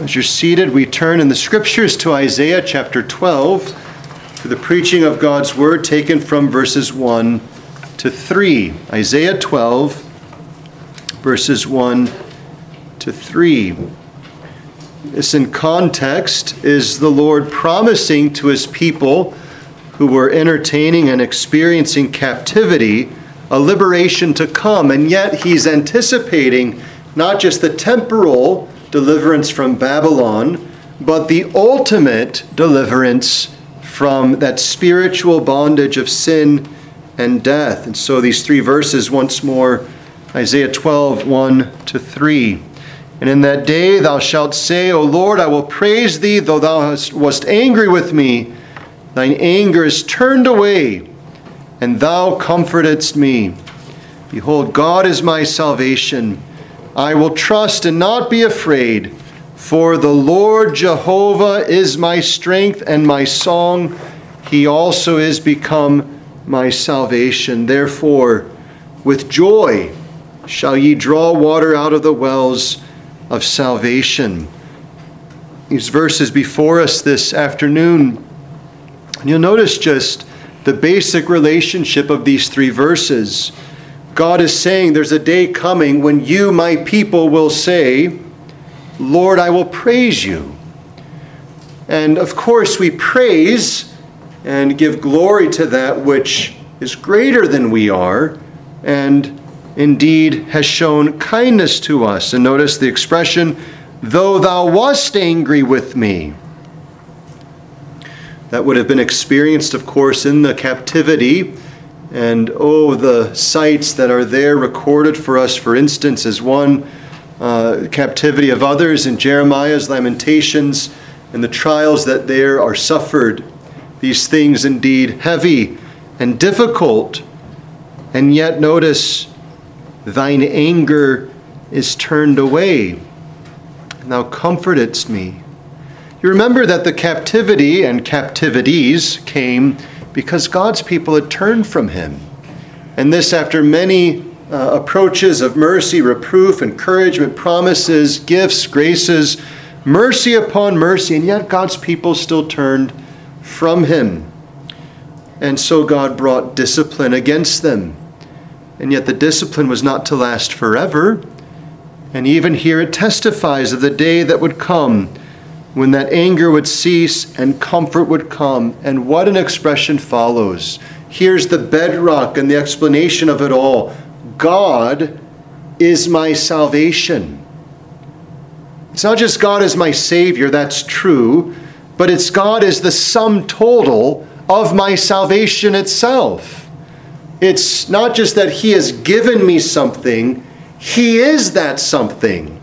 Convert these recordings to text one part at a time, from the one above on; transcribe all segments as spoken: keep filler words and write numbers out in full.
As you're seated, we turn in the scriptures to Isaiah chapter twelve for the preaching of God's word taken from verses one to three. Isaiah twelve, verses one to three. This in context is the Lord promising to his people who were entertaining and experiencing captivity a liberation to come, and yet he's anticipating not just the temporal deliverance from Babylon, but the ultimate deliverance from that spiritual bondage of sin and death. And so these three verses once more, Isaiah twelve, one to three. And in that day thou shalt say, O Lord, I will praise thee, though thou hast, wast angry with me. Thine anger is turned away, and thou comfortedst me. Behold, God is my salvation. I will trust and not be afraid, for the Lord Jehovah is my strength and my song. He also is become my salvation. Therefore, with joy shall ye draw water out of the wells of salvation. These verses before us this afternoon, and you'll notice just the basic relationship of these three verses. God is saying there's a day coming when you, my people, will say, Lord, I will praise you. And of course we praise and give glory to that which is greater than we are and indeed has shown kindness to us. And notice the expression, though thou wast angry with me. That would have been experienced, of course, in the captivity. And oh, the sights that are there recorded for us, for instance, is one uh, captivity of others in Jeremiah's Lamentations and the trials that there are suffered. These things indeed heavy and difficult. And yet notice, thine anger is turned away, and thou comfortedst me. You remember that the captivity and captivities came because God's people had turned from him. And this after many uh, approaches of mercy, reproof, encouragement, promises, gifts, graces, mercy upon mercy, and yet God's people still turned from him. And so God brought discipline against them. And yet the discipline was not to last forever. And even here it testifies of the day that would come when that anger would cease and comfort would come. And what an expression follows. Here's the bedrock and the explanation of it all. God is my salvation. It's not just God is my Savior, that's true, but it's God is the sum total of my salvation itself. It's not just that he has given me something, he is that something.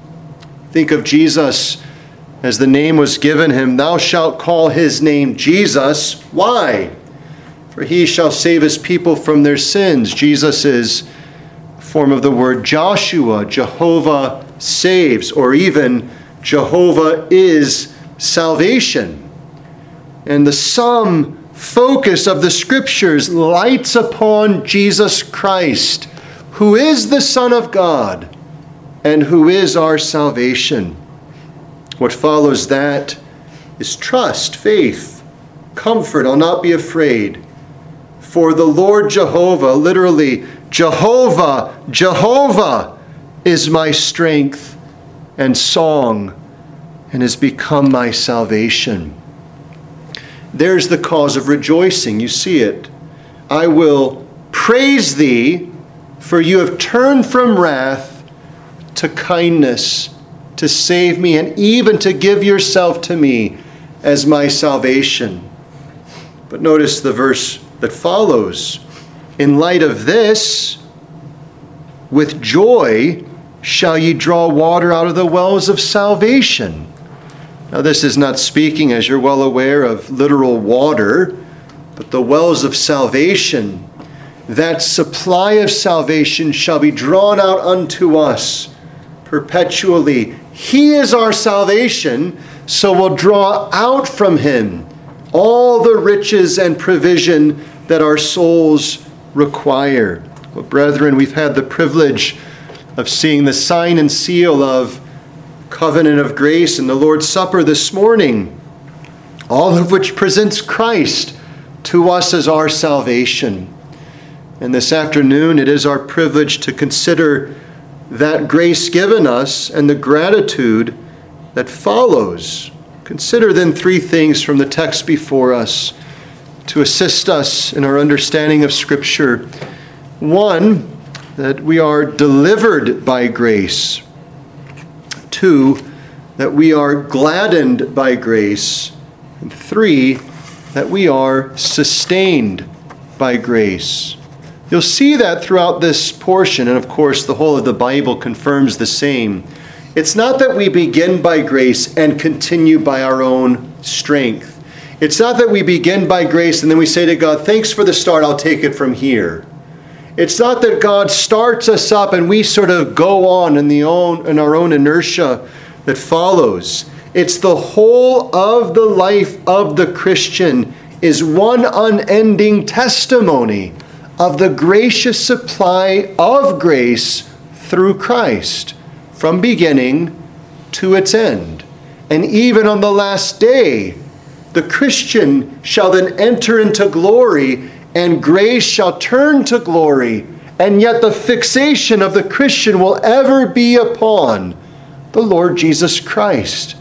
Think of Jesus as the name was given him. Thou shalt call his name Jesus. Why? For he shall save his people from their sins. Jesus is a form of the word Joshua, Jehovah saves, or even Jehovah is salvation. And the sum focus of the scriptures lights upon Jesus Christ, who is the Son of God and who is our salvation. What follows that is trust, faith, comfort. I'll not be afraid. For the Lord Jehovah, literally, Jehovah, Jehovah is my strength and song and has become my salvation. There's the cause of rejoicing. You see it. I will praise thee, for you have turned from wrath to kindness, to save me, and even to give yourself to me as my salvation. But notice the verse that follows. In light of this, with joy shall ye draw water out of the wells of salvation. Now, this is not speaking, as you're well aware, of literal water, but the wells of salvation. That supply of salvation shall be drawn out unto us perpetually. He is our salvation, so we'll draw out from him all the riches and provision that our souls require. Well, brethren, we've had the privilege of seeing the sign and seal of covenant of grace and the Lord's Supper this morning, all of which presents Christ to us as our salvation. And this afternoon, it is our privilege to consider that grace given us and the gratitude that follows. Consider then three things from the text before us to assist us in our understanding of Scripture. One, that we are delivered by grace. Two, that we are gladdened by grace. And three, that we are sustained by grace. You'll see that throughout this portion, and of course the whole of the Bible confirms the same. It's not that we begin by grace and continue by our own strength. It's not that we begin by grace and then we say to God, thanks for the start, I'll take it from here. It's not that God starts us up and we sort of go on in the own in our own inertia that follows. It's the whole of the life of the Christian is one unending testimony of the gracious supply of grace through Christ from beginning to its end. And even on the last day, the Christian shall then enter into glory, and grace shall turn to glory, and yet the fixation of the Christian will ever be upon the Lord Jesus Christ.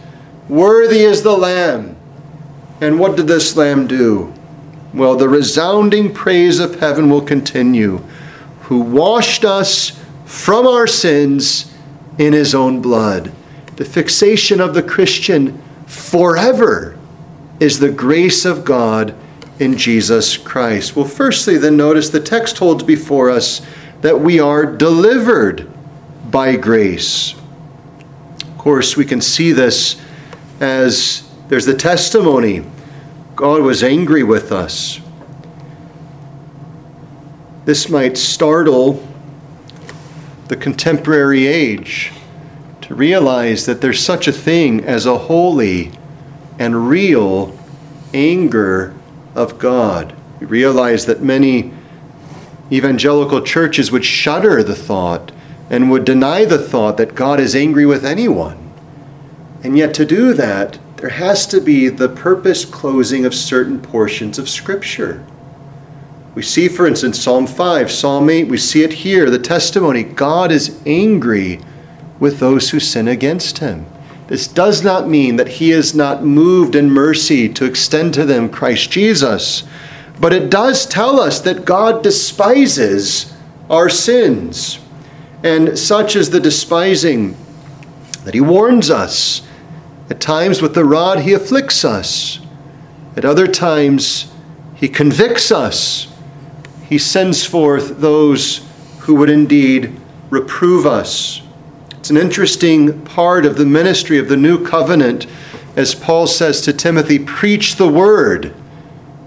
Worthy is the Lamb. And what did this Lamb do? Well, the resounding praise of heaven will continue, who washed us from our sins in his own blood. The fixation of the Christian forever is the grace of God in Jesus Christ. Well, firstly, then notice the text holds before us that we are delivered by grace. Of course, we can see this as there's the testimony. God was angry with us. This might startle the contemporary age to realize that there's such a thing as a holy and real anger of God. We realize that many evangelical churches would shudder the thought and would deny the thought that God is angry with anyone. And yet to do that, there has to be the purpose closing of certain portions of Scripture. We see, for instance, Psalm five, Psalm eight, we see it here, the testimony, God is angry with those who sin against him. This does not mean that he is not moved in mercy to extend to them Christ Jesus, but it does tell us that God despises our sins, and such is the despising that he warns us. At times with the rod he afflicts us. At other times he convicts us. He sends forth those who would indeed reprove us. It's an interesting part of the ministry of the new covenant, as Paul says to Timothy, preach the word.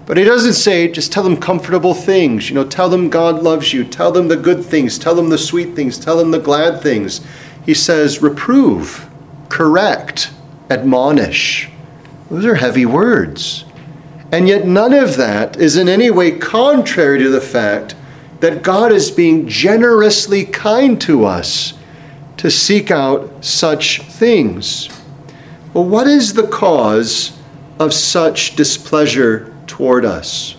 But he doesn't say, just tell them comfortable things. You know, tell them God loves you. Tell them the good things. Tell them the sweet things. Tell them the glad things. He says, reprove, correct, admonish. Those are heavy words. And yet none of that is in any way contrary to the fact that God is being generously kind to us to seek out such things. Well, what is the cause of such displeasure toward us?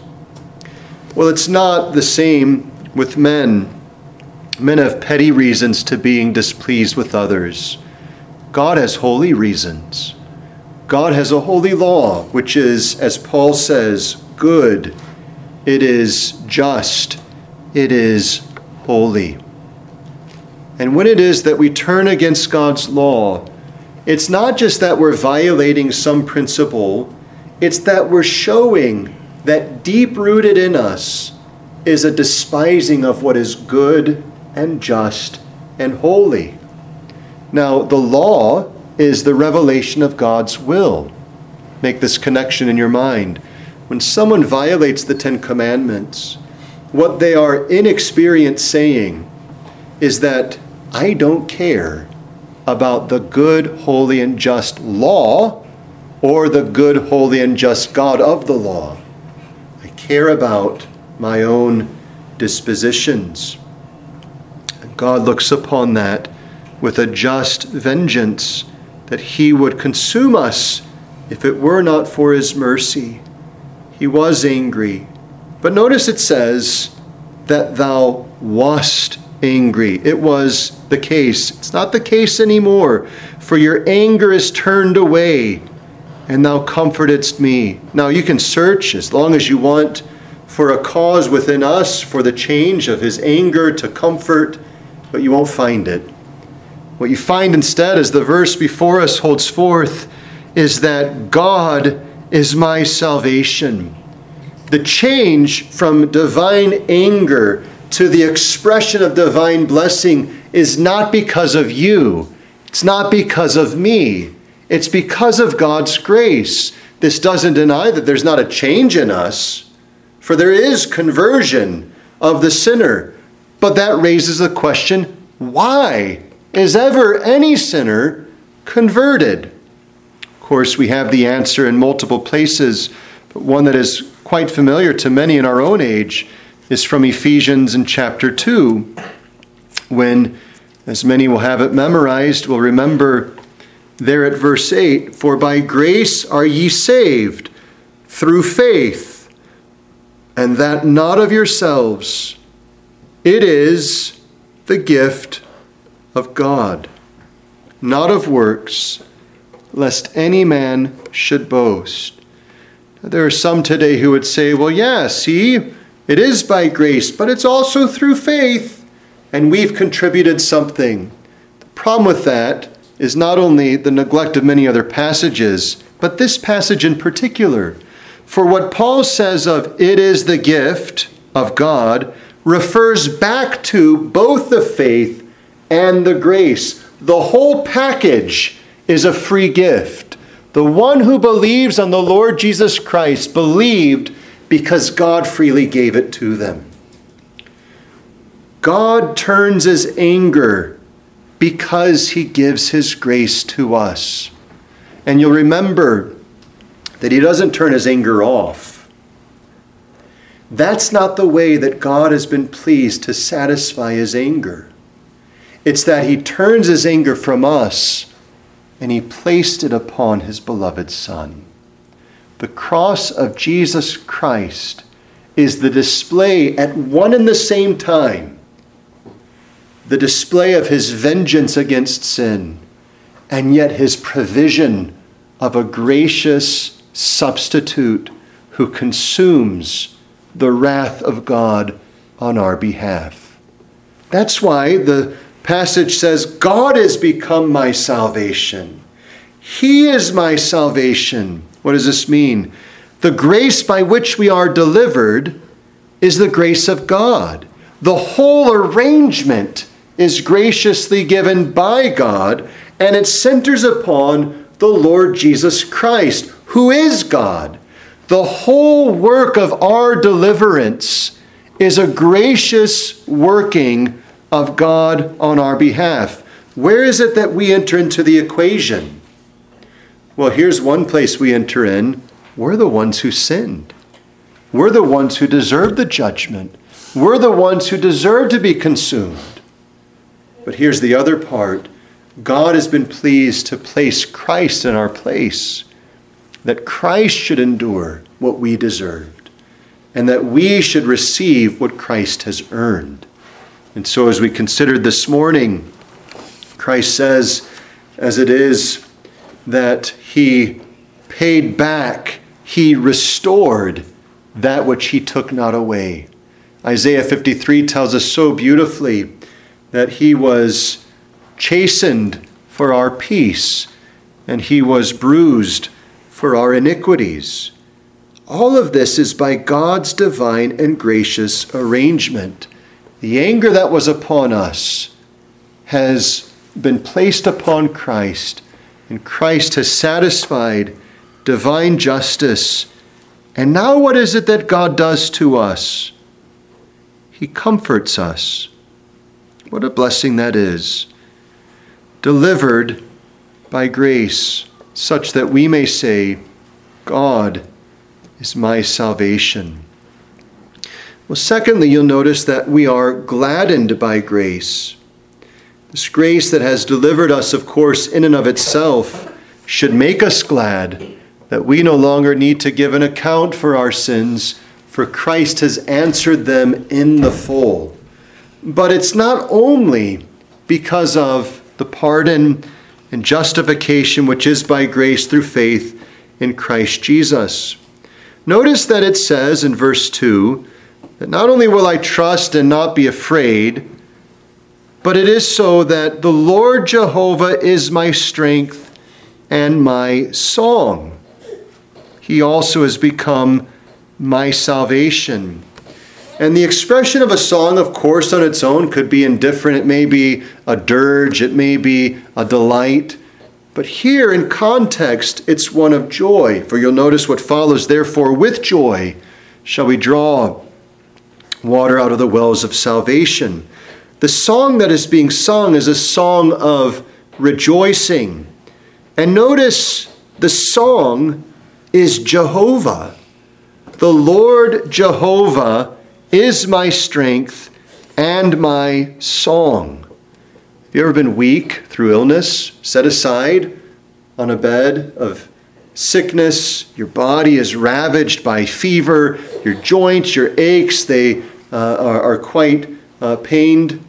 Well, it's not the same with men. Men have petty reasons to being displeased with others. God has holy reasons. God has a holy law, which is, as Paul says, good. It is just. It is holy. And when it is that we turn against God's law, it's not just that we're violating some principle, it's that we're showing that deep-rooted in us is a despising of what is good and just and holy. Now, the law is the revelation of God's will. Make this connection in your mind. When someone violates the Ten Commandments, what they are inexperienced saying is that I don't care about the good, holy, and just law or the good, holy, and just God of the law. I care about my own dispositions. And God looks upon that with a just vengeance that he would consume us if it were not for his mercy. He was angry. But notice it says that thou wast angry. It was the case. It's not the case anymore. For your anger is turned away, and thou comfortedst me. Now you can search as long as you want for a cause within us for the change of his anger to comfort, but you won't find it. What you find instead, as the verse before us holds forth, is that God is my salvation. The change from divine anger to the expression of divine blessing is not because of you. It's not because of me. It's because of God's grace. This doesn't deny that there's not a change in us, for there is conversion of the sinner. But that raises the question, why is ever any sinner converted? Of course, we have the answer in multiple places, but one that is quite familiar to many in our own age is from Ephesians in chapter two, when, as many will have it memorized, will remember there at verse eight, "For by grace are ye saved through faith, and that not of yourselves. It is the gift of God, not of works, lest any man should boast." Now, there are some today who would say, well, yeah, see, it is by grace, but it's also through faith, and we've contributed something. The problem with that is not only the neglect of many other passages, but this passage in particular. For what Paul says of it is the gift of God refers back to both the faith and the grace. The whole package is a free gift. The one who believes on the Lord Jesus Christ believed because God freely gave it to them. God turns his anger because he gives his grace to us. And you'll remember that he doesn't turn his anger off. That's not the way that God has been pleased to satisfy his anger. It's that he turns his anger from us and he placed it upon his beloved Son. The cross of Jesus Christ is the display at one and the same time, the display of his vengeance against sin, and yet his provision of a gracious substitute who consumes the wrath of God on our behalf. That's why the passage says, God has become my salvation. He is my salvation. What does this mean? The grace by which we are delivered is the grace of God. The whole arrangement is graciously given by God, and it centers upon the Lord Jesus Christ, who is God. The whole work of our deliverance is a gracious working of God on our behalf. Where is it that we enter into the equation? Well, here's one place we enter in. We're the ones who sinned. We're the ones who deserve the judgment. We're the ones who deserve to be consumed. But here's the other part. God has been pleased to place Christ in our place, that Christ should endure what we deserved, and that we should receive what Christ has earned. And so as we considered this morning, Christ says, as it is, that he paid back, he restored that which he took not away. Isaiah fifty-three tells us so beautifully that he was chastened for our peace and he was bruised for our iniquities. All of this is by God's divine and gracious arrangement. The anger that was upon us has been placed upon Christ, and Christ has satisfied divine justice. And now what is it that God does to us? He comforts us. What a blessing that is. Delivered by grace, such that we may say, God is my salvation. Well, secondly, you'll notice that we are gladdened by grace. This grace that has delivered us, of course, in and of itself, should make us glad that we no longer need to give an account for our sins, for Christ has answered them in the full. But it's not only because of the pardon and justification which is by grace through faith in Christ Jesus. Notice that it says in verse two that not only will I trust and not be afraid, but it is so that the Lord Jehovah is my strength and my song. He also has become my salvation. And the expression of a song, of course, on its own could be indifferent. It may be a dirge. It may be a delight. But here in context, it's one of joy. For you'll notice what follows, therefore, with joy shall we draw water out of the wells of salvation. The song that is being sung is a song of rejoicing. And notice the song is Jehovah. The Lord Jehovah is my strength and my song. Have you ever been weak through illness, set aside on a bed of sickness? Your body is ravaged by fever. Your joints, your aches, they uh, are, are quite uh, pained.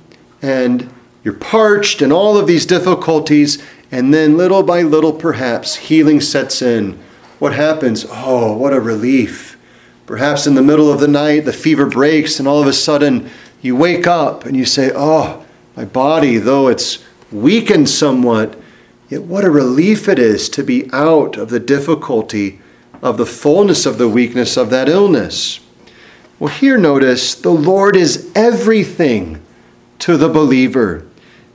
And you're parched and all of these difficulties. And then little by little, perhaps, healing sets in. What happens? Oh, what a relief. Perhaps in the middle of the night, the fever breaks, and all of a sudden you wake up and you say, oh, my body, though it's weakened somewhat, yet what a relief it is to be out of the difficulty of the fullness of the weakness of that illness. Well, here notice, the Lord is everything to the believer.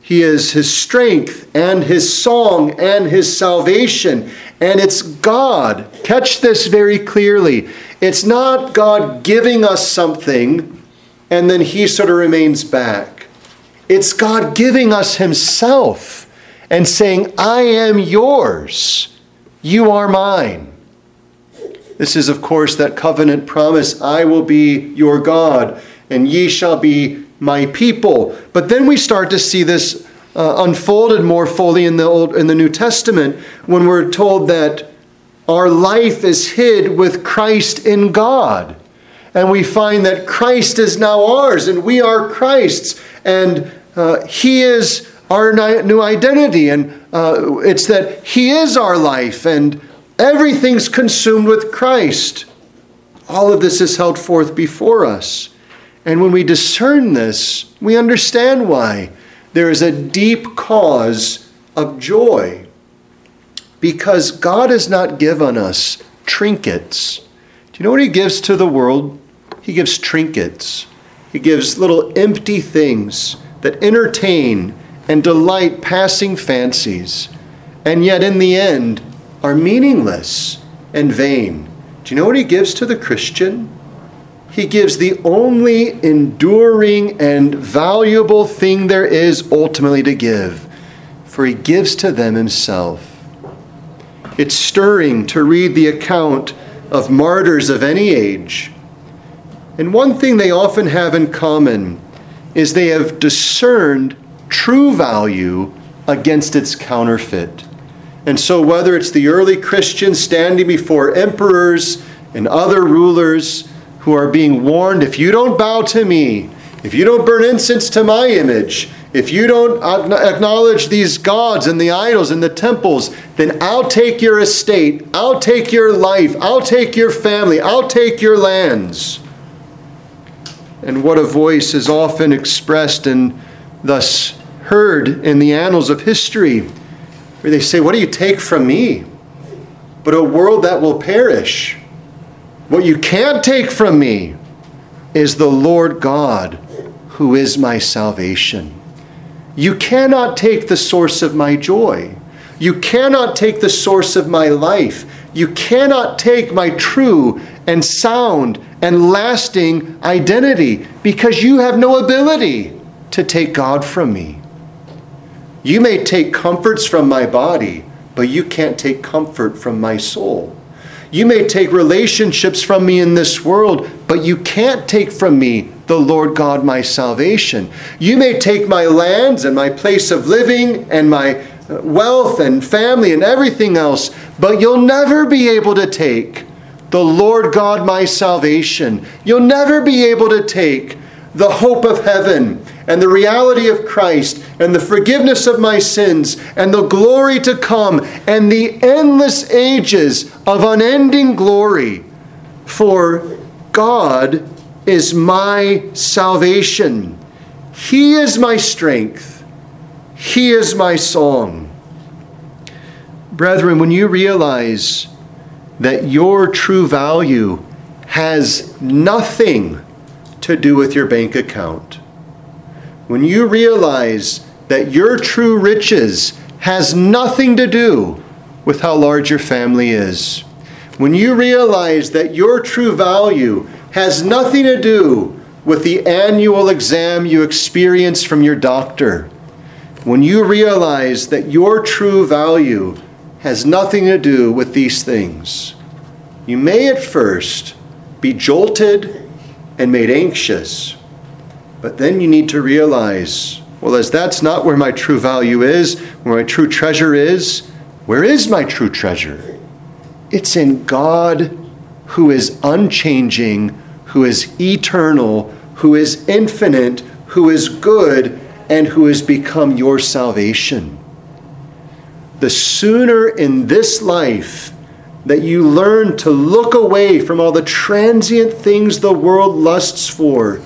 He is his strength and his song and his salvation. And it's God. Catch this very clearly. It's not God giving us something and then he sort of remains back. It's God giving us himself and saying, I am yours. You are mine. This is, of course, that covenant promise. I will be your God and ye shall be my people. But then we start to see this uh, unfolded more fully in the Old, in the New Testament when we're told that our life is hid with Christ in God. And we find that Christ is now ours and we are Christ's. And uh, he is our new identity. And uh, it's that he is our life and everything's consumed with Christ. All of this is held forth before us. And when we discern this, we understand why there is a deep cause of joy. Because God has not given us trinkets. Do you know what he gives to the world? He gives trinkets. He gives little empty things that entertain and delight passing fancies, and yet in the end are meaningless and vain. Do you know what he gives to the Christian? He gives the only enduring and valuable thing there is ultimately to give, for he gives to them himself. It's stirring to read the account of martyrs of any age. And one thing they often have in common is they have discerned true value against its counterfeit. And so whether it's the early Christians standing before emperors and other rulers who are being warned, if you don't bow to me, if you don't burn incense to my image, if you don't acknowledge these gods and the idols and the temples, then I'll take your estate, I'll take your life, I'll take your family, I'll take your lands. And what a voice is often expressed and thus heard in the annals of history, where they say, what do you take from me? But a world that will perish. What you can't take from me is the Lord God, who is my salvation. You cannot take the source of my joy. You cannot take the source of my life. You cannot take my true and sound and lasting identity, because you have no ability to take God from me. You may take comforts from my body, but you can't take comfort from my soul. You may take relationships from me in this world, but you can't take from me the Lord God my salvation. You may take my lands and my place of living and my wealth and family and everything else, but you'll never be able to take the Lord God my salvation. You'll never be able to take the hope of heaven and the reality of Christ and the forgiveness of my sins and the glory to come and the endless ages of unending glory. For God is my salvation. He is my strength. He is my song. Brethren, when you realize that your true value has nothing to do with your bank account, when you realize that your true riches has nothing to do with how large your family is, when you realize that your true value has nothing to do with the annual exam you experience from your doctor, when you realize that your true value has nothing to do with these things, you may at first be jolted and made anxious. But then you need to realize, well, as that's not where my true value is, where my true treasure is, where is my true treasure? It's in God, who is unchanging, who is eternal, who is infinite, who is good, and who has become your salvation. The sooner in this life that you learn to look away from all the transient things the world lusts for,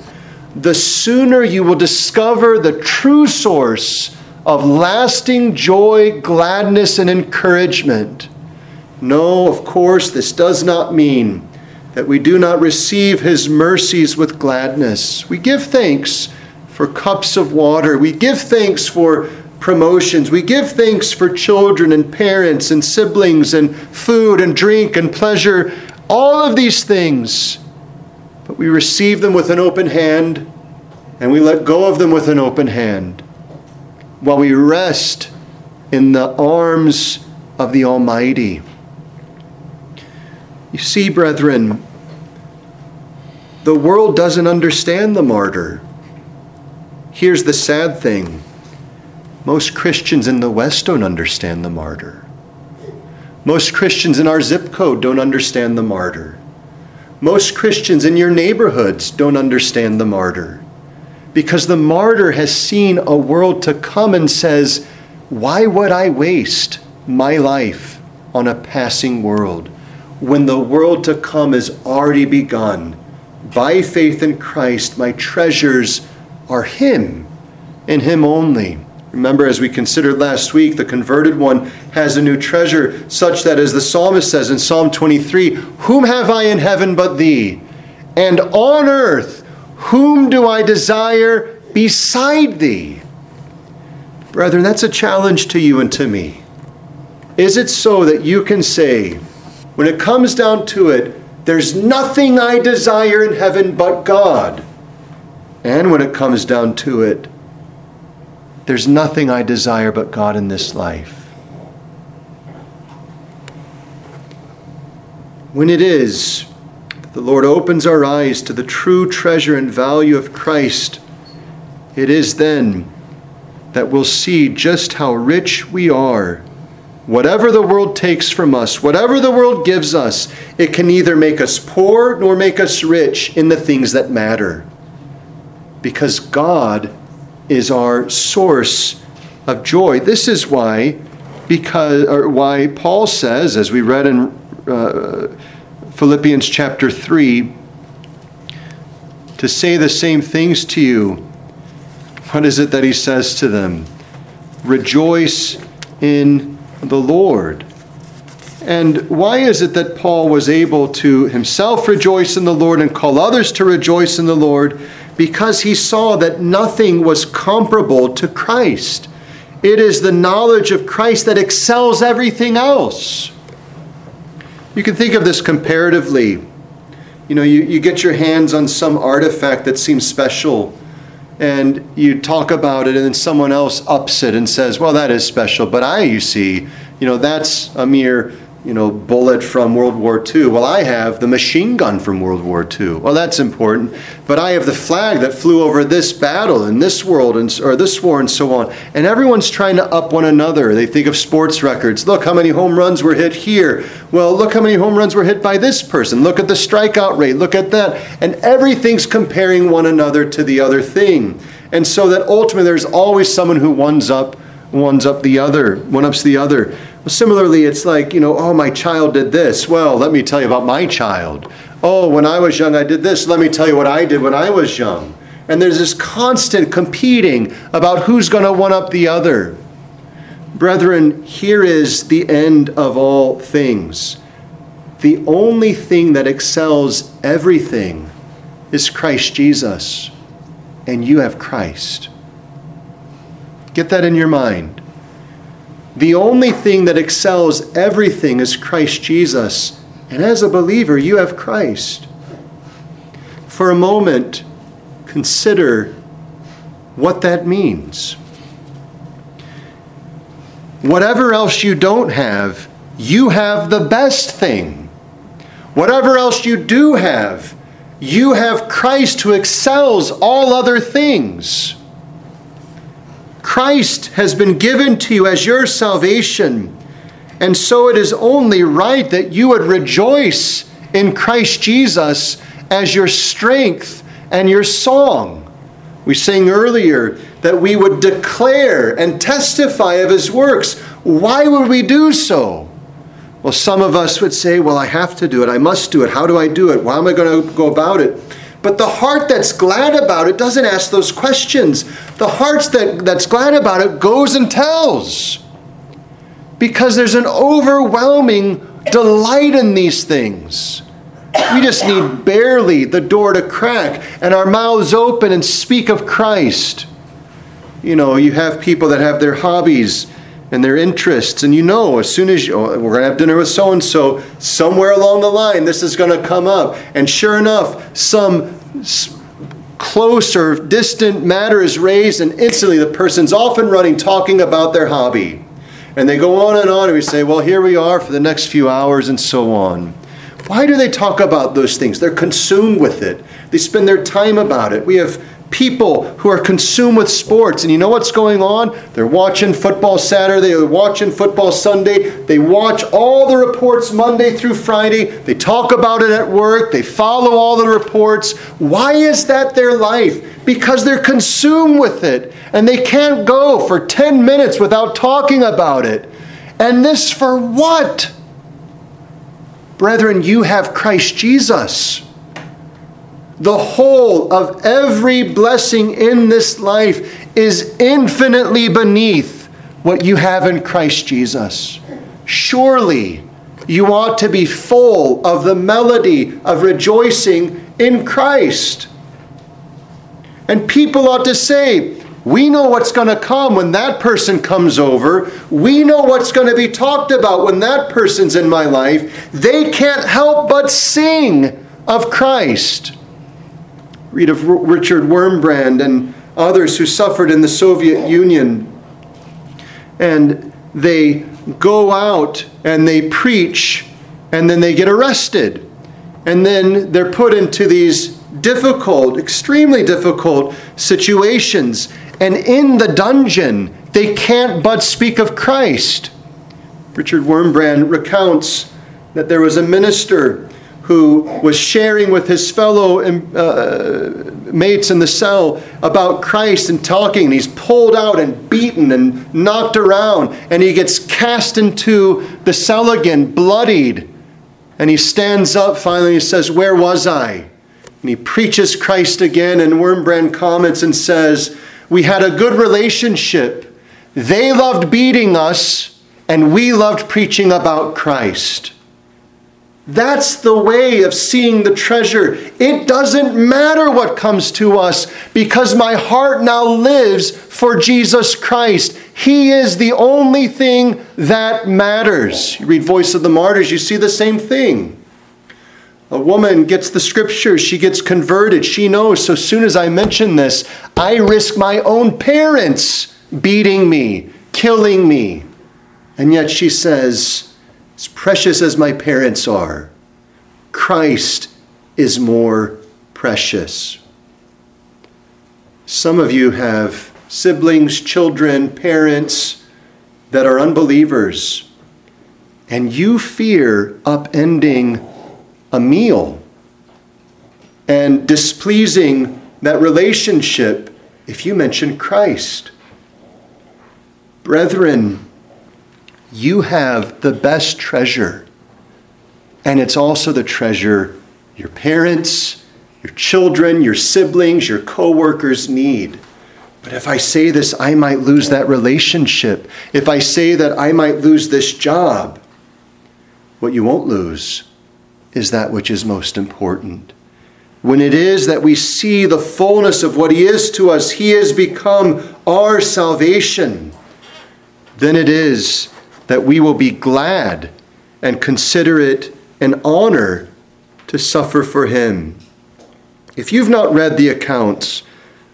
the sooner you will discover the true source of lasting joy, gladness, and encouragement. No, of course, this does not mean that we do not receive his mercies with gladness. We give thanks for cups of water. We give thanks for promotions. We give thanks for children and parents and siblings and food and drink and pleasure. All of these things. But we receive them with an open hand, and we let go of them with an open hand, while we rest in the arms of the Almighty. You see, brethren, the world doesn't understand the martyr. Here's the sad thing. Most Christians in the West don't understand the martyr. Most Christians in our zip code don't understand the martyr. Most Christians in your neighborhoods don't understand the martyr. Because the martyr has seen a world to come and says, why would I waste my life on a passing world, when the world to come is already begun? By faith in Christ, my treasures are him and him only. Remember, as we considered last week, the converted one has a new treasure, such that, as the psalmist says in Psalm twenty-three, whom have I in heaven but thee? And on earth, whom do I desire beside thee? Brethren, that's a challenge to you and to me. Is it so that you can say, when it comes down to it, there's nothing I desire in heaven but God. And when it comes down to it, there's nothing I desire but God in this life. When it is that the Lord opens our eyes to the true treasure and value of Christ, it is then that we'll see just how rich we are. Whatever the world takes from us, whatever the world gives us, it can neither make us poor nor make us rich in the things that matter. Because God is our source of joy. This is why, because or why Paul says, as we read in uh, Philippians chapter three, to say the same things to you. What is it that he says to them? Rejoice in the Lord. And why is it that Paul was able to himself rejoice in the Lord and call others to rejoice in the Lord? Because he saw that nothing was comparable to Christ. It is the knowledge of Christ that excels everything else. You can think of this comparatively. You know, you, you get your hands on some artifact that seems special, and you talk about it, and then someone else ups it and says, well, that is special, but I, you see, you know, that's a mere you know, bullet from World War Two. Well, I have the machine gun from World War Two. Well, that's important. But I have the flag that flew over this battle in this world and or this war and so on. And everyone's trying to up one another. They think of sports records. Look how many home runs were hit here. Well, look how many home runs were hit by this person. Look at the strikeout rate. Look at that. And everything's comparing one another to the other thing. And so that ultimately there's always someone who ones up, ones up the other, one ups the other. Similarly, it's like, you know, oh, my child did this. Well, let me tell you about my child. Oh, when I was young, I did this. Let me tell you what I did when I was young. And there's this constant competing about who's going to one-up the other. Brethren, here is the end of all things. The only thing that excels everything is Christ Jesus. And you have Christ. Get that in your mind. The only thing that excels everything is Christ Jesus. And as a believer, you have Christ. For a moment, consider what that means. Whatever else you don't have, you have the best thing. Whatever else you do have, you have Christ who excels all other things. Christ has been given to you as your salvation, and so it is only right that you would rejoice in Christ Jesus as your strength and your song. We sang earlier that we would declare and testify of His works. Why would we do so? Well, some of us would say, well, I have to do it. I must do it. How do I do it? How am I going to go about it? But the heart that's glad about it doesn't ask those questions. The heart that, that's glad about it goes and tells. Because there's an overwhelming delight in these things. We just need barely the door to crack and our mouths open and speak of Christ. You know, you have people that have their hobbies and their interests, and you know, as soon as you, oh, we're going to have dinner with so-and-so, somewhere along the line, this is going to come up. And sure enough, some s- close or distant matter is raised, and instantly the person's off and running, talking about their hobby. And they go on and on, and we say, well, here we are for the next few hours, and so on. Why do they talk about those things? They're consumed with it. They spend their time about it. We have people who are consumed with sports, and you know what's going on? They're watching football Saturday, they're watching football Sunday, they watch all the reports Monday through Friday, they talk about it at work, they follow all the reports. Why is that their life? Because they're consumed with it, and they can't go for ten minutes without talking about it. And this for what? Brethren, you have Christ Jesus. The whole of every blessing in this life is infinitely beneath what you have in Christ Jesus. Surely you ought to be full of the melody of rejoicing in Christ. And people ought to say, we know what's going to come when that person comes over. We know what's going to be talked about when that person's in my life. They can't help but sing of Christ. Read of Richard Wurmbrand and others who suffered in the Soviet Union. And they go out and they preach, and then they get arrested. And then they're put into these difficult, extremely difficult situations. And in the dungeon, they can't but speak of Christ. Richard Wurmbrand recounts that there was a minister who was sharing with his fellow uh, mates in the cell about Christ and talking. And he's pulled out and beaten and knocked around. And he gets cast into the cell again, bloodied. And he stands up finally and says, where was I? And he preaches Christ again. And Wurmbrand comments and says, we had a good relationship. They loved beating us, and we loved preaching about Christ. That's the way of seeing the treasure. It doesn't matter what comes to us because my heart now lives for Jesus Christ. He is the only thing that matters. You read Voice of the Martyrs, you see the same thing. A woman gets the scriptures, she gets converted. She knows, so soon as I mention this, I risk my own parents beating me, killing me. And yet she says, As precious as my parents are, Christ is more precious. Some of you have siblings, children, parents that are unbelievers, and you fear upending a meal and displeasing that relationship if you mention Christ. Brethren, you have the best treasure, and it's also the treasure your parents, your children, your siblings, your co-workers need. But if I say this, I might lose that relationship. If I say that, I might lose this job. What you won't lose is that which is most important. When it is that we see the fullness of what He is to us, He has become our salvation. Then it is that we will be glad and consider it an honor to suffer for Him. If you've not read the accounts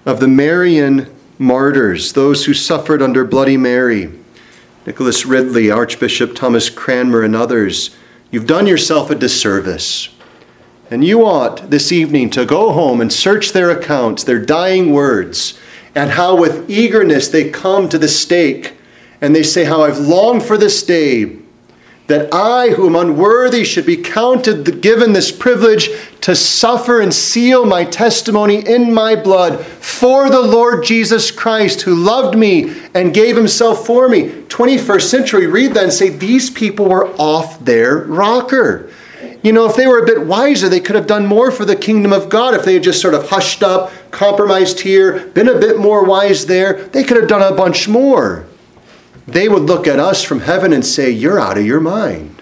of the Marian martyrs, those who suffered under Bloody Mary, Nicholas Ridley, Archbishop Thomas Cranmer, and others, you've done yourself a disservice. And you ought this evening to go home and search their accounts, their dying words, and how with eagerness they come to the stake. And they say, how I've longed for this day, that I, who am unworthy, should be counted, given this privilege to suffer and seal my testimony in my blood for the Lord Jesus Christ, who loved me and gave himself for me. twenty-first century, read that and say, these people were off their rocker. You know, if they were a bit wiser, they could have done more for the kingdom of God. If they had just sort of hushed up, compromised here, been a bit more wise there, they could have done a bunch more. They would look at us from heaven and say, you're out of your mind.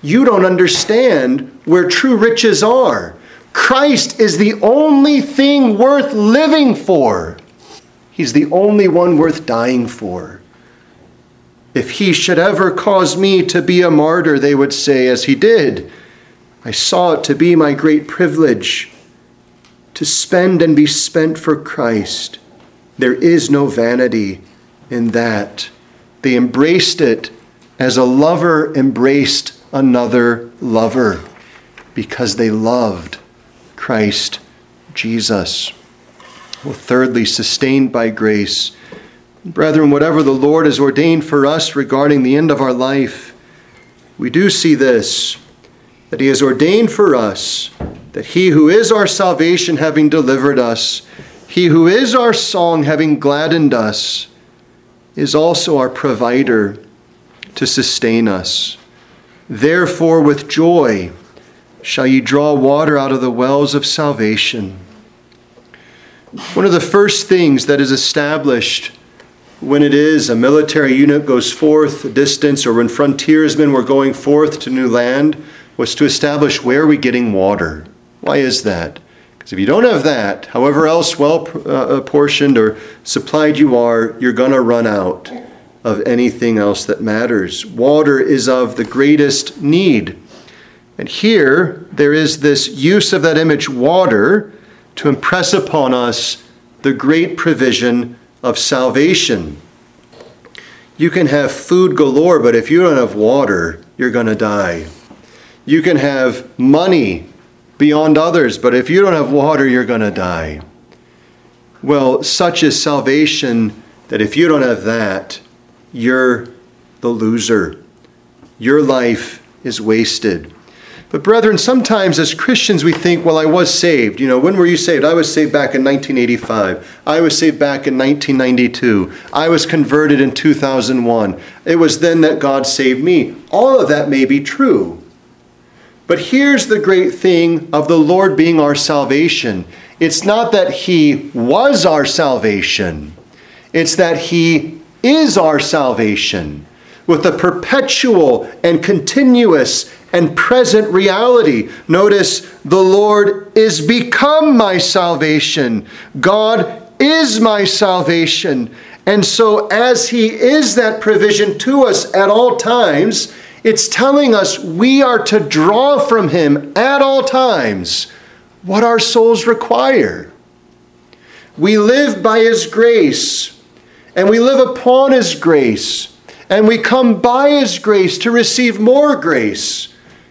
You don't understand where true riches are. Christ is the only thing worth living for. He's the only one worth dying for. If he should ever cause me to be a martyr, they would say, as he did, I saw it to be my great privilege to spend and be spent for Christ. There is no vanity in that. They embraced it as a lover embraced another lover, because they loved Christ Jesus. Well, thirdly, sustained by grace. Brethren, whatever the Lord has ordained for us regarding the end of our life, we do see this, that he has ordained for us that he who is our salvation, having delivered us, he who is our song, having gladdened us, is also our provider to sustain us. Therefore, with joy shall ye draw water out of the wells of salvation. One of the first things that is established when it is a military unit goes forth a distance, or when frontiersmen were going forth to new land, was to establish, where are we getting water? Why is that? Because if you don't have that, however else well uh, apportioned or supplied you are, you're going to run out of anything else that matters. Water is of the greatest need. And here, there is this use of that image, water, to impress upon us the great provision of salvation. You can have food galore, but if you don't have water, you're going to die. You can have money beyond others, but if you don't have water, you're going to die. Well, such is salvation, that if you don't have that, you're the loser. Your life is wasted. But brethren, sometimes as Christians we think, well, I was saved. You know, when were you saved? I was saved back in nineteen eighty-five. I was saved back in nineteen ninety-two. I was converted in two thousand one. It was then that God saved me. All of that may be true. But here's the great thing of the Lord being our salvation. It's not that he was our salvation. It's that he is our salvation, with the perpetual and continuous and present reality. Notice, the Lord is become my salvation. God is my salvation. And so as he is that provision to us at all times, it's telling us we are to draw from him at all times what our souls require. We live by his grace, and we live upon his grace, and we come by his grace to receive more grace,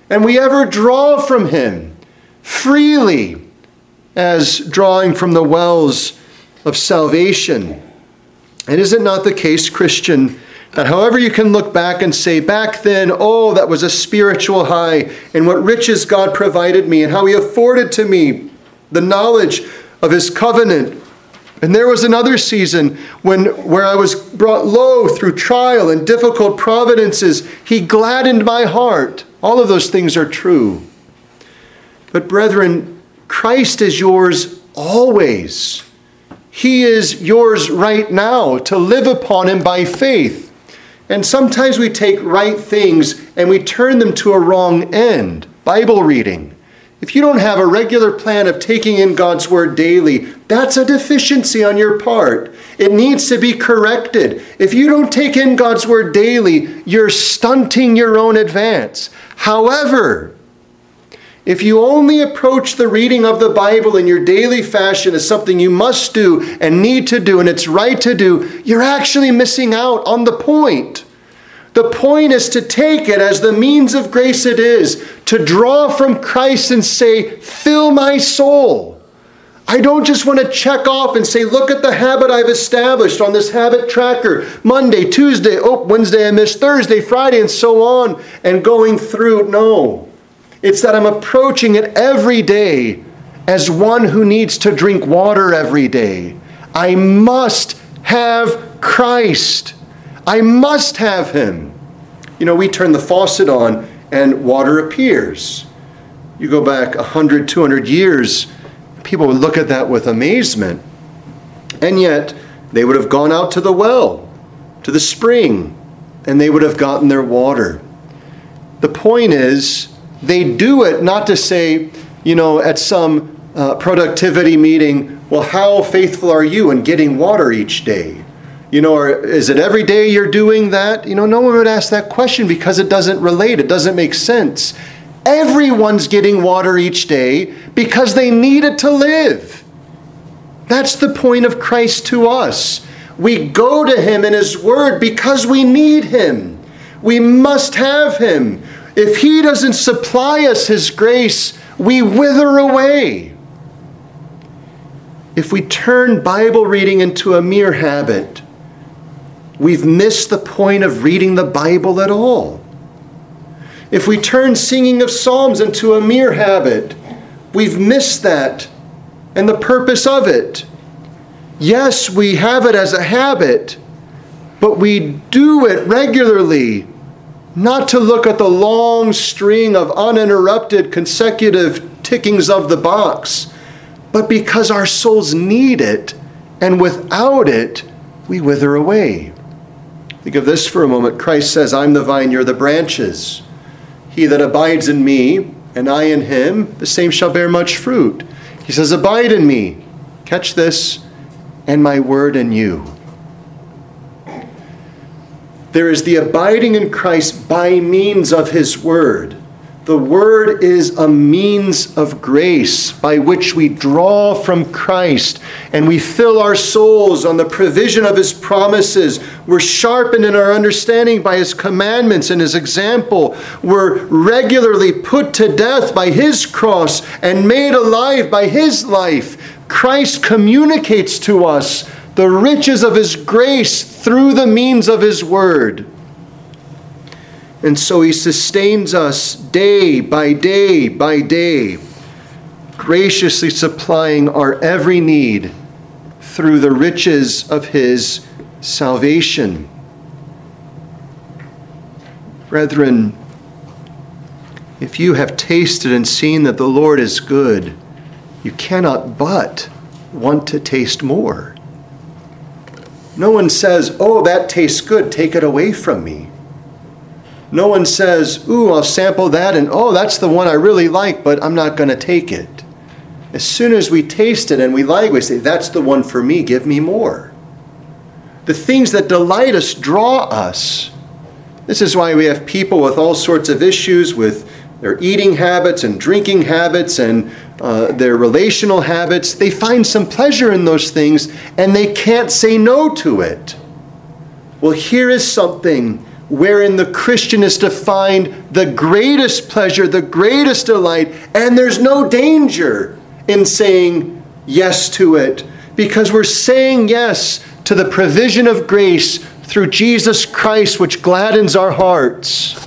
and we ever draw from him freely as drawing from the wells of salvation. And is it not the case, Christian, that however you can look back and say, back then, oh, that was a spiritual high, and what riches God provided me, and how he afforded to me the knowledge of his covenant. And there was another season when where I was brought low through trial and difficult providences. He gladdened my heart. All of those things are true. But brethren, Christ is yours always. He is yours right now to live upon him by faith. And sometimes we take right things and we turn them to a wrong end. Bible reading. If you don't have a regular plan of taking in God's word daily, that's a deficiency on your part. It needs to be corrected. If you don't take in God's word daily, you're stunting your own advance. However, if you only approach the reading of the Bible in your daily fashion as something you must do and need to do and it's right to do, you're actually missing out on the point. The point is to take it as the means of grace it is, to draw from Christ and say, fill my soul. I don't just want to check off and say, look at the habit I've established on this habit tracker. Monday, Tuesday, oh, Wednesday I missed, Thursday, Friday, and so on, and going through. No. It's that I'm approaching it every day as one who needs to drink water every day. I must have Christ. I must have him. You know, we turn the faucet on and water appears. You go back one hundred, two hundred years, people would look at that with amazement. And yet, they would have gone out to the well, to the spring, and they would have gotten their water. The point is, they do it not to say, you know, at some uh, productivity meeting, well, how faithful are you in getting water each day? You know, or is it every day you're doing that? You know, no one would ask that question because it doesn't relate. It doesn't make sense. Everyone's getting water each day because they need it to live. That's the point of Christ to us. We go to him in his word because we need him. We must have him. If he doesn't supply us his grace, we wither away. If we turn Bible reading into a mere habit, we've missed the point of reading the Bible at all. If we turn singing of psalms into a mere habit, we've missed that and the purpose of it. Yes, we have it as a habit, but we do it regularly, not to look at the long string of uninterrupted consecutive tickings of the box, but because our souls need it, and without it, we wither away. Think of this for a moment. Christ says, I'm the vine, you're the branches. He that abides in me, and I in him, the same shall bear much fruit. He says, abide in me. Catch this, and my word in you. There is the abiding in Christ by means of his word. The word is a means of grace by which we draw from Christ and we fill our souls on the provision of his promises. We're sharpened in our understanding by his commandments and his example. We're regularly put to death by his cross and made alive by his life. Christ communicates to us the riches of his grace through the means of his word. And so he sustains us day by day by day, graciously supplying our every need through the riches of his salvation. Brethren, if you have tasted and seen that the Lord is good, you cannot but want to taste more. No one says, oh, that tastes good, take it away from me. No one says, ooh, I'll sample that, and oh, that's the one I really like, but I'm not going to take it. As soon as we taste it and we like, we say, that's the one for me, give me more. The things that delight us draw us. This is why we have people with all sorts of issues with their eating habits and drinking habits and uh, their relational habits. They find some pleasure in those things, and they can't say no to it. Well, here is something wherein the Christian is to find the greatest pleasure, the greatest delight, and there's no danger in saying yes to it, because we're saying yes to the provision of grace through Jesus Christ, which gladdens our hearts.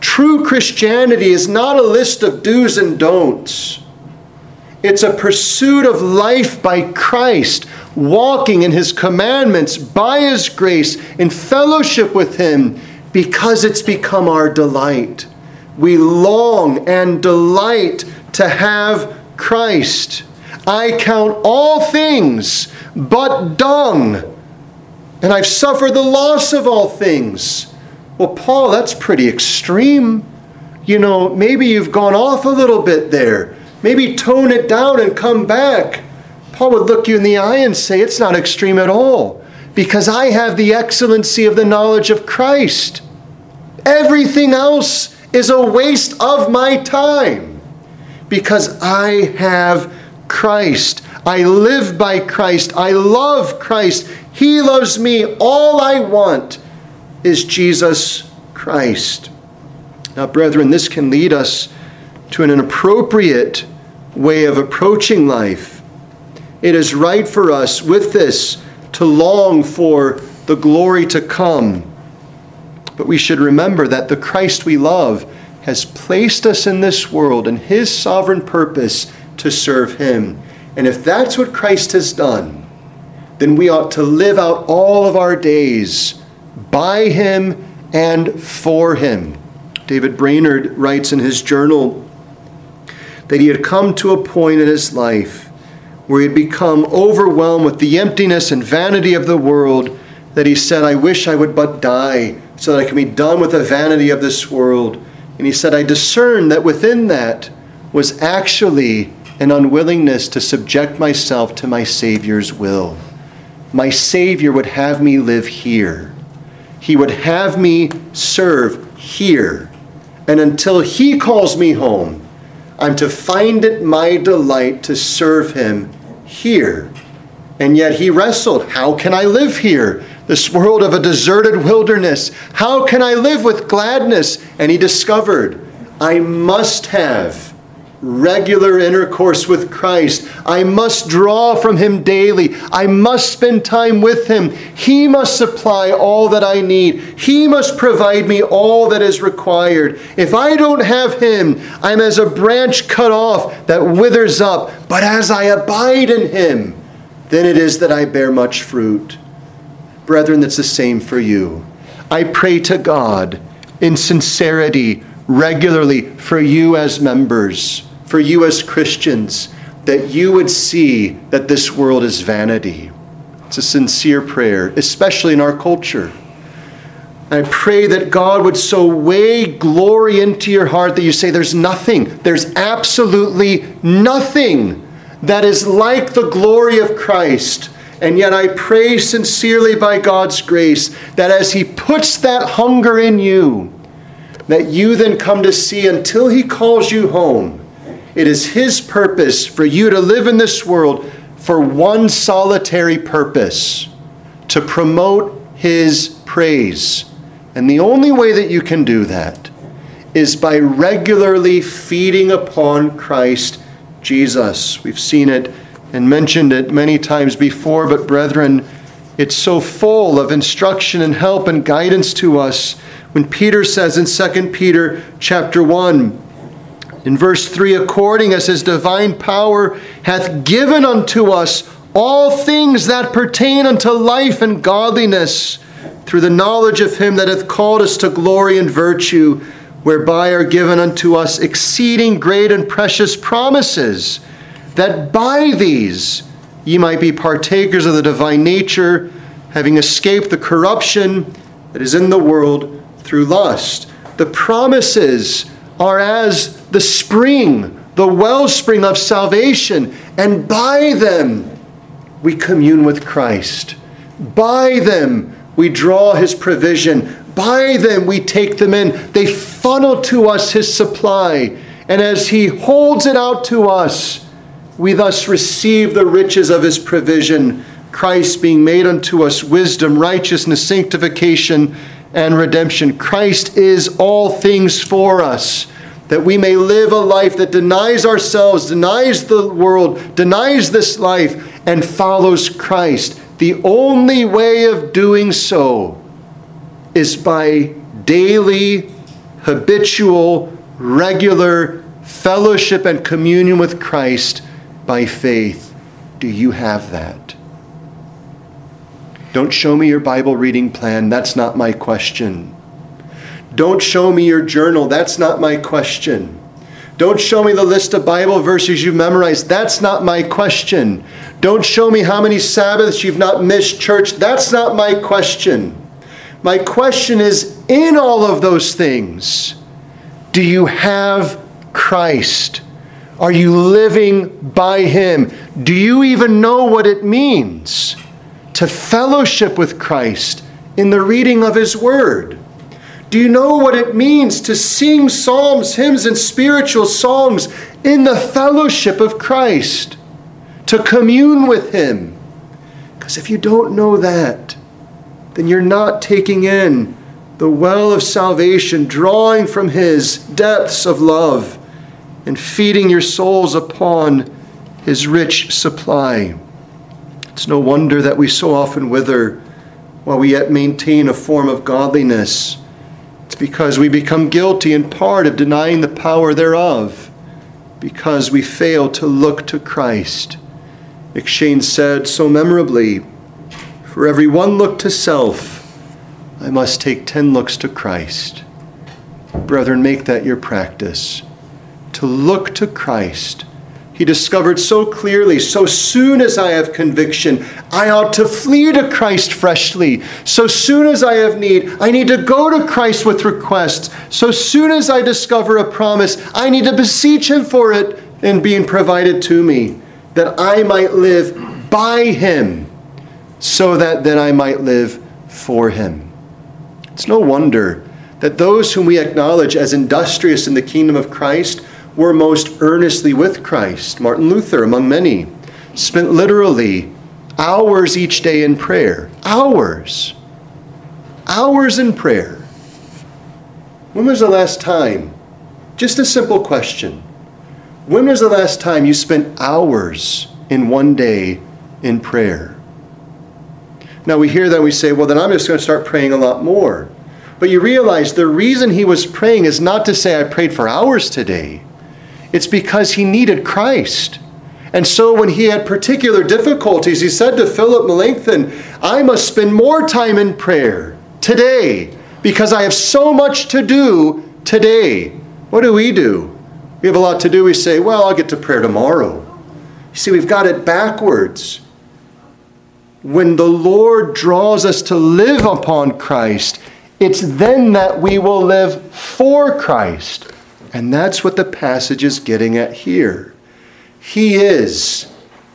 True Christianity is not a list of do's and don'ts. It's a pursuit of life by Christ, walking in his commandments by his grace, in fellowship with him, because it's become our delight. We long and delight to have Christ. I count all things but dung, and I've suffered the loss of all things. Well, Paul, that's pretty extreme. You know, maybe you've gone off a little bit there. Maybe tone it down and come back. Paul would look you in the eye and say, it's not extreme at all, because I have the excellency of the knowledge of Christ. Everything else is a waste of my time, because I have Christ. I live by Christ. I love Christ. He loves me. All I want is Jesus Christ. Now, brethren, this can lead us to an appropriate way of approaching life. It is right for us with this to long for the glory to come. But we should remember that the Christ we love has placed us in this world and his sovereign purpose to serve him. And if that's what Christ has done, then we ought to live out all of our days by him and for him. David Brainerd writes in his journal that he had come to a point in his life where he had become overwhelmed with the emptiness and vanity of the world, that he said, I wish I would but die so that I can be done with the vanity of this world. And he said, I discerned that within that was actually an unwillingness to subject myself to my Savior's will. My Savior would have me live here. He would have me serve here. And until he calls me home, I'm to find it my delight to serve him here. And yet he wrestled. How can I live here? This world of a deserted wilderness. How can I live with gladness? And he discovered, I must have regular intercourse with Christ. I must draw from him daily. I must spend time with him. He must supply all that I need. He must provide me all that is required. If I don't have him, I'm as a branch cut off that withers up. But as I abide in him, then it is that I bear much fruit. Brethren, that's the same for you. I pray to God in sincerity, regularly, for you as members, for you as Christians, that you would see that this world is vanity. It's a sincere prayer, especially in our culture. I pray that God would so weigh glory into your heart that you say there's nothing, there's absolutely nothing that is like the glory of Christ. And yet I pray sincerely by God's grace that as he puts that hunger in you, that you then come to see until he calls you home, it is his purpose for you to live in this world for one solitary purpose, to promote his praise. And the only way that you can do that is by regularly feeding upon Christ Jesus. We've seen it and mentioned it many times before, but brethren, it's so full of instruction and help and guidance to us when Peter says in Second Peter chapter one, in verse three, according as his divine power hath given unto us all things that pertain unto life and godliness, through the knowledge of him that hath called us to glory and virtue, whereby are given unto us exceeding great and precious promises, that by these ye might be partakers of the divine nature, having escaped the corruption that is in the world through lust. The promises are as the spring, the wellspring of salvation, and by them we commune with Christ. By them we draw his provision. By them we take them in. They funnel to us his supply, and as he holds it out to us, we thus receive the riches of his provision, Christ being made unto us wisdom, righteousness, sanctification, and redemption. Christ is all things for us, that we may live a life that denies ourselves, denies the world, denies this life, and follows Christ. The only way of doing so is by daily, habitual, regular fellowship and communion with Christ by faith. Do you have that? Don't show me your Bible reading plan. That's not my question. Don't show me your journal. That's not my question. Don't show me the list of Bible verses you've memorized. That's not my question. Don't show me how many Sabbaths you've not missed, church. That's not my question. My question is, in all of those things, do you have Christ? Are you living by Him? Do you even know what it means to fellowship with Christ in the reading of His Word? Do you know what it means to sing psalms, hymns, and spiritual songs in the fellowship of Christ? To commune with Him? Because if you don't know that, then you're not taking in the well of salvation, drawing from His depths of love and feeding your souls upon His rich supply. It's no wonder that we so often wither while we yet maintain a form of godliness. It's because we become guilty in part of denying the power thereof, because we fail to look to Christ. McShane said so memorably, "For every one look to self, I must take ten looks to Christ." Brethren, make that your practice, to look to Christ. He discovered so clearly, so soon as I have conviction, I ought to flee to Christ freshly. So soon as I have need, I need to go to Christ with requests. So soon as I discover a promise, I need to beseech Him for it and being provided to me, that I might live by Him, so that then I might live for Him. It's no wonder that those whom we acknowledge as industrious in the kingdom of Christ were most earnestly with Christ. Martin Luther, among many, spent literally hours each day in prayer. Hours. Hours in prayer. When was the last time? Just a simple question. When was the last time you spent hours in one day in prayer? Now we hear that and we say, well, then I'm just going to start praying a lot more. But you realize the reason he was praying is not to say, I prayed for hours today. It's because he needed Christ. And so when he had particular difficulties, he said to Philip Melanchthon, I must spend more time in prayer today because I have so much to do today. What do we do? We have a lot to do. We say, well, I'll get to prayer tomorrow. You see, we've got it backwards. When the Lord draws us to live upon Christ, it's then that we will live for Christ. And that's what the passage is getting at here. He is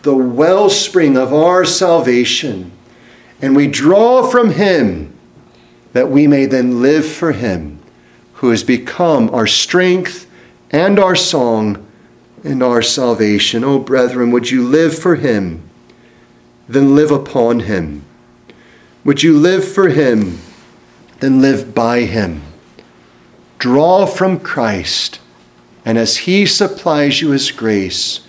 the wellspring of our salvation. And we draw from Him that we may then live for Him, who has become our strength and our song and our salvation. Oh, brethren, would you live for Him? Then live upon Him. Would you live for Him? Then live by Him. Draw from Christ, and as He supplies you His grace,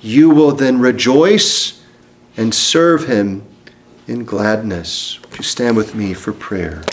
you will then rejoice and serve Him in gladness. Would you stand with me for prayer?